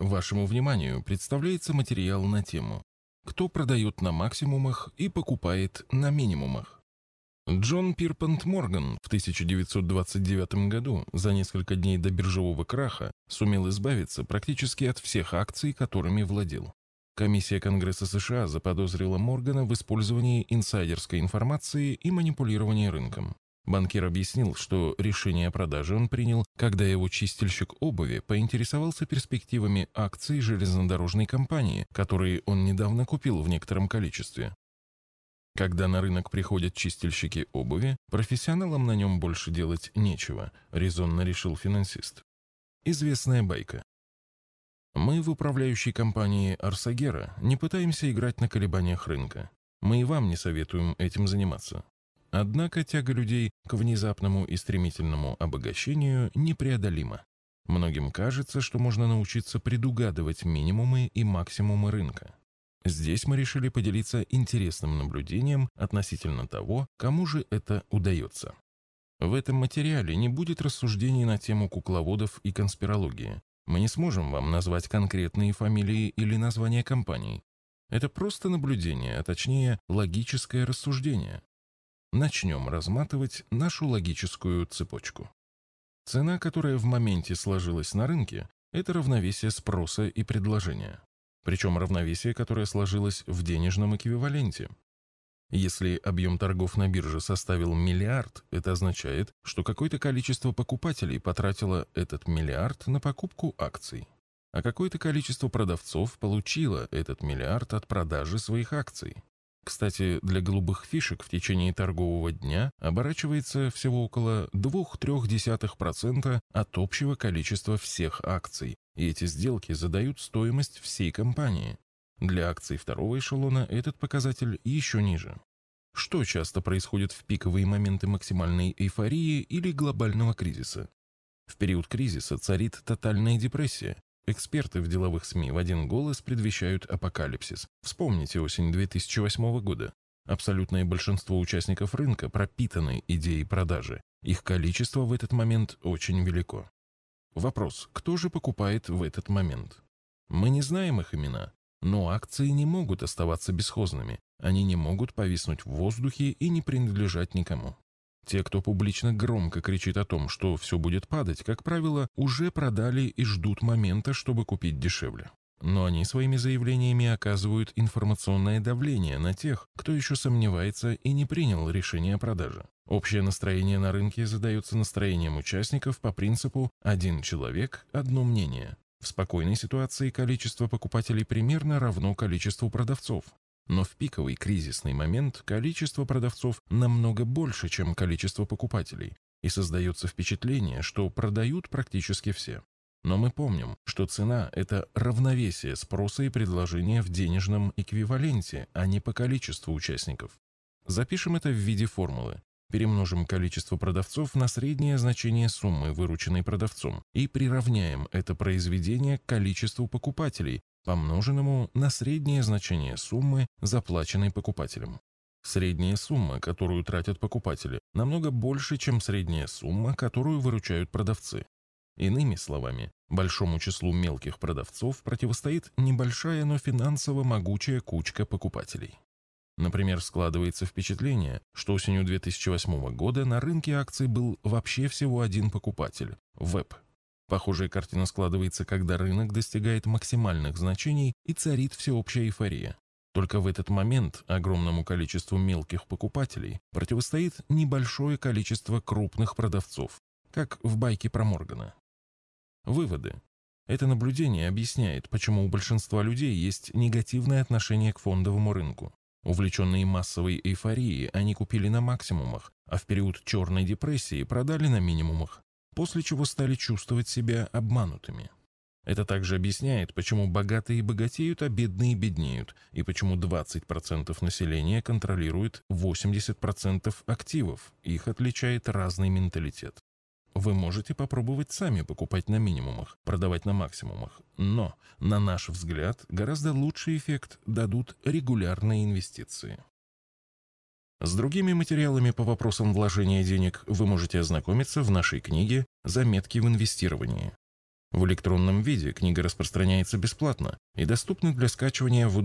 Вашему вниманию представляется материал на тему «Кто продает на максимумах и покупает на минимумах». Джон Пирпент Морган в 1929 году за несколько дней до биржевого краха сумел избавиться практически от всех акций, которыми владел. Комиссия Конгресса США заподозрила Моргана в использовании инсайдерской информации и манипулировании рынком. Банкир объяснил, что решение о продаже он принял, когда его чистильщик обуви поинтересовался перспективами акций железнодорожной компании, которые он недавно купил в некотором количестве. Когда на рынок приходят чистильщики обуви, профессионалам на нем больше делать нечего, резонно решил финансист. Известная байка. Мы в управляющей компании Арсагера не пытаемся играть на колебаниях рынка. Мы и вам не советуем этим заниматься. Однако тяга людей к внезапному и стремительному обогащению непреодолима. Многим кажется, что можно научиться предугадывать минимумы и максимумы рынка. Здесь мы решили поделиться интересным наблюдением относительно того, кому же это удается. В этом материале не будет рассуждений на тему кукловодов и конспирологии. Мы не сможем вам назвать конкретные фамилии или названия компаний. Это просто наблюдение, а точнее логическое рассуждение. Начнем разматывать нашу логическую цепочку. Цена, которая в моменте сложилась на рынке, это равновесие спроса и предложения. Причем равновесие, которое сложилось в денежном эквиваленте. Если объем торгов на бирже составил миллиард, это означает, что какое-то количество покупателей потратило этот миллиард на покупку акций, а какое-то количество продавцов получило этот миллиард от продажи своих акций. Кстати, для голубых фишек в течение торгового дня оборачивается всего около 2–3% от общего количества всех акций, и эти сделки задают стоимость всей компании. Для акций второго эшелона этот показатель еще ниже. Что часто происходит в пиковые моменты максимальной эйфории или глобального кризиса? В период кризиса царит тотальная депрессия. Эксперты в деловых СМИ в один голос предвещают апокалипсис. Вспомните осень 2008 года. Абсолютное большинство участников рынка пропитаны идеей продажи. Их количество в этот момент очень велико. Вопрос, кто же покупает в этот момент? Мы не знаем их имена, но акции не могут оставаться бесхозными. Они не могут повиснуть в воздухе и не принадлежать никому. Те, кто публично громко кричит о том, что все будет падать, как правило, уже продали и ждут момента, чтобы купить дешевле. Но они своими заявлениями оказывают информационное давление на тех, кто еще сомневается и не принял решение о продаже. Общее настроение на рынке задается настроением участников по принципу «один человек, одно мнение». В спокойной ситуации количество покупателей примерно равно количеству продавцов. Но в пиковый кризисный момент количество продавцов намного больше, чем количество покупателей, и создается впечатление, что продают практически все. Но мы помним, что цена – это равновесие спроса и предложения в денежном эквиваленте, а не по количеству участников. Запишем это в виде формулы. Перемножим количество продавцов на среднее значение суммы, вырученной продавцом, и приравняем это произведение к количеству покупателей, помноженному на среднее значение суммы, заплаченной покупателем. Средняя сумма, которую тратят покупатели, намного больше, чем средняя сумма, которую выручают продавцы. Иными словами, большому числу мелких продавцов противостоит небольшая, но финансово могучая кучка покупателей. Например, складывается впечатление, что осенью 2008 года на рынке акций был вообще всего один покупатель – ВЭП. Похожая картина складывается, когда рынок достигает максимальных значений и царит всеобщая эйфория. Только в этот момент огромному количеству мелких покупателей противостоит небольшое количество крупных продавцов, как в байке про Моргана. Выводы. Это наблюдение объясняет, почему у большинства людей есть негативное отношение к фондовому рынку. Увлеченные массовой эйфорией, они купили на максимумах, а в период черной депрессии продали на минимумах, после чего стали чувствовать себя обманутыми. Это также объясняет, почему богатые богатеют, а бедные беднеют, и почему 20% населения контролирует 80% активов, их отличает разный менталитет. Вы можете попробовать сами покупать на минимумах, продавать на максимумах, но, на наш взгляд, гораздо лучший эффект дадут регулярные инвестиции. С другими материалами по вопросам вложения денег вы можете ознакомиться в нашей книге «Заметки в инвестировании». В электронном виде книга распространяется бесплатно и доступна для скачивания в